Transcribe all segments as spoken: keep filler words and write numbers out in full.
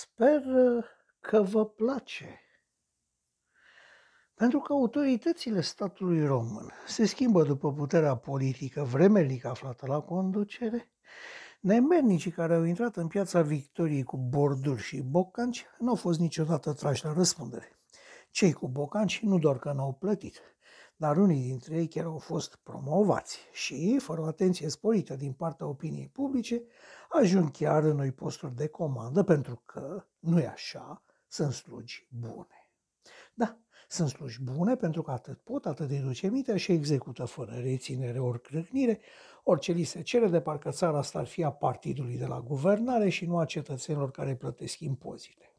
Sper că vă place. Pentru că autoritățile statului român se schimbă după puterea politică vremelnic aflată la conducere, nemernicii care au intrat în Piața Victoriei cu borduri și bocanci nu au fost niciodată trași la răspundere. Cei cu bocanci nu doar că n-au plătit, dar unii dintre ei chiar au fost promovați și, fără o atenție sporită din partea opiniei publice, ajung chiar în noi posturi de comandă, pentru că, nu-i așa, sunt slugi bune. Da, sunt slugi bune pentru că atât pot, atât deduce mintea și execută fără reținere ori crâcnire orice li se cere, de parcă țara asta ar fi a partidului de la guvernare și nu a cetățenilor care plătesc impozite.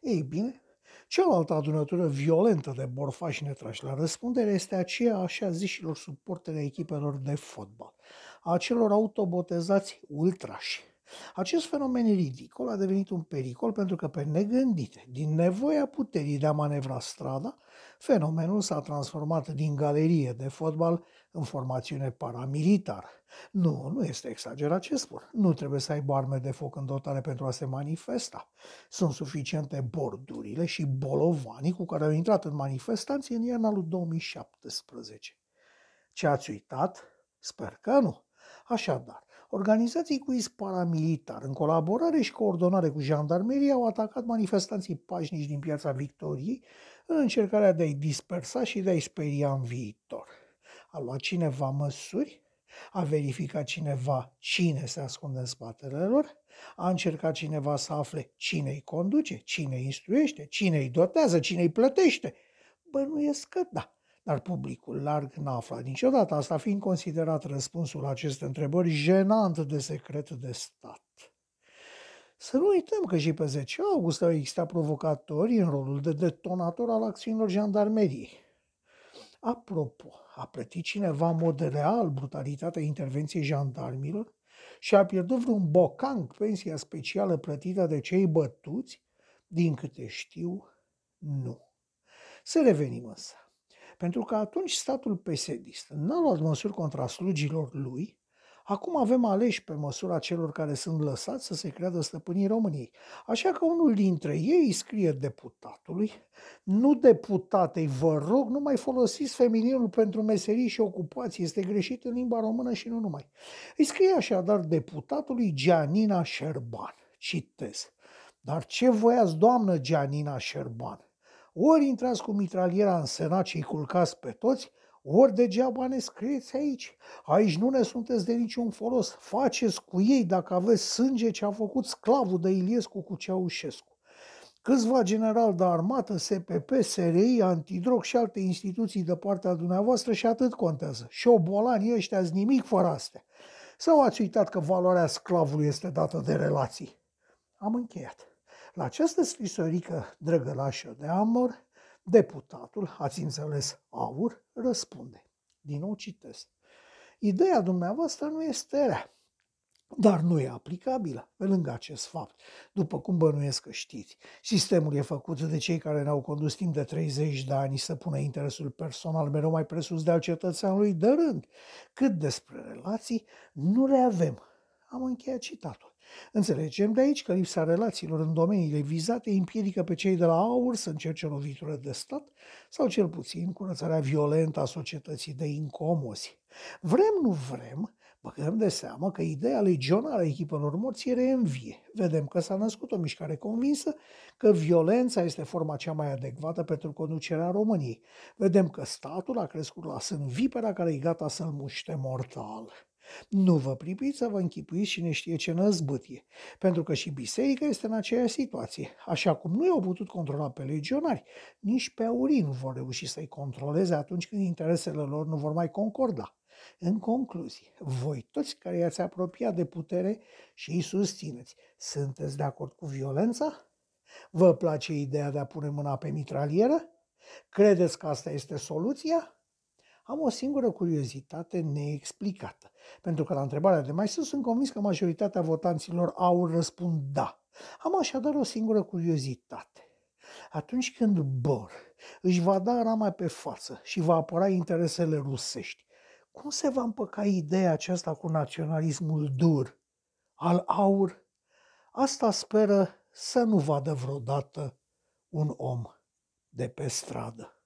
Ei bine, cealaltă adunătură violentă de borfași netrași la răspundere este aceea așa zișilor suporteri a echipelor de fotbal, a celor autobotezați ultrași. Acest fenomen ridicol a devenit un pericol pentru că, pe negândite, din nevoia puterii de a manevra strada, fenomenul s-a transformat din galerie de fotbal în formațiune paramilitară. Nu, nu este exagerat ce spun. Nu trebuie să aibă arme de foc în dotare pentru a se manifesta. Sunt suficiente bordurile și bolovanii cu care au intrat în manifestații în iarna lui două mii șaptesprezece. Ce ați uitat? Sper că nu. Așadar, organizații cu iz paramilitar, în colaborare și coordonare cu jandarmeria, au atacat manifestanții pașnici din Piața Victoriei în încercarea de a-i dispersa și de a-i speria în viitor. A luat cineva măsuri? A verificat cineva cine se ascunde în spatele lor? A încercat cineva să afle cine îi conduce, cine îi instruiește, cine îi dotează, cine îi plătește? Bănuiesc că da. Dar publicul larg n-a aflat niciodată, asta fiind considerat răspunsul la aceste întrebări jenant de secret de stat. Să nu uităm că și pe zece august au existat provocatori în rolul de detonator al acțiunilor jandarmeriei. Apropo, a plătit cineva în mod real brutalitatea intervenției jandarmilor și a pierdut vreun bocanc pensia specială plătită de cei bătuți? Din câte știu, nu. Să revenim însă. Pentru că atunci statul pesedist n-a luat măsuri contra slugilor lui, acum avem aleși pe măsura celor care sunt lăsați să se creadă stăpânii României. Așa că unul dintre ei scrie deputatului: nu, deputatei, vă rog, nu mai folosiți femininul pentru meserii și ocupații, este greșit în limba română și nu numai. Îi scrie așadar deputatului Gianina Șerban. Citez: dar ce voiați, doamnă Gianina Șerban? Ori intrați cu mitraliera în Senat și îi culcați pe toți, ori degeaba ne scrieți aici. Aici nu ne sunteți de niciun folos. Faceți cu ei, dacă aveți sânge, ce a făcut sclavul de Iliescu cu Ceaușescu. Câțiva generali de armată, S P P, S R I, Antidrog și alte instituții de partea dumneavoastră și atât contează. Și obolanii ăștia-s nimic fără astea. Sau ați uitat că valoarea sclavului este dată de relații? Am încheiat. La această scrisorică drăgălașă de amor, deputatul, ați înțeles, Aur, răspunde. Din nou citesc: ideea dumneavoastră nu este rea, dar nu e aplicabilă. Pe lângă acest fapt, după cum bănuiesc că știți, sistemul e făcut de cei care ne-au condus timp de treizeci de ani să pună interesul personal mereu mai presus de al cetățeanului de rând. Cât despre relații, nu le avem. Am încheiat citatul. Înțelegem de aici că lipsa relațiilor în domeniile vizate împiedică pe cei de la Aur să încerce lovitură de stat sau cel puțin curățarea violentă a societății de incomozi. Vrem, nu vrem, băgăm de seamă că ideea legionară a echipelor morții reînvie. Vedem că s-a născut o mișcare convinsă că violența este forma cea mai adecvată pentru conducerea României. Vedem că statul a crescut la sân vipera care e gata să-l muște mortal. Nu vă pripiți să vă închipuiți cine știe ce năzbâtie, pentru că și biserica este în aceeași situație. Așa cum nu i-au putut controla pe legionari, nici pe aurii nu vor reuși să-i controleze atunci când interesele lor nu vor mai concorda. În concluzie, voi toți care i-ați apropiat de putere și îi susțineți, sunteți de acord cu violența? Vă place ideea de a pune mâna pe mitralieră? Credeți că asta este soluția? Am o singură curiozitate neexplicată, pentru că la întrebarea de mai sus sunt convins că majoritatea votanților Aur răspund da. Am așadar o singură curiozitate. Atunci când Bor își va da rama pe față și va apăra interesele rusești, cum se va împăca ideea aceasta cu naționalismul dur al Aur? Asta speră să nu vadă vreodată un om de pe stradă.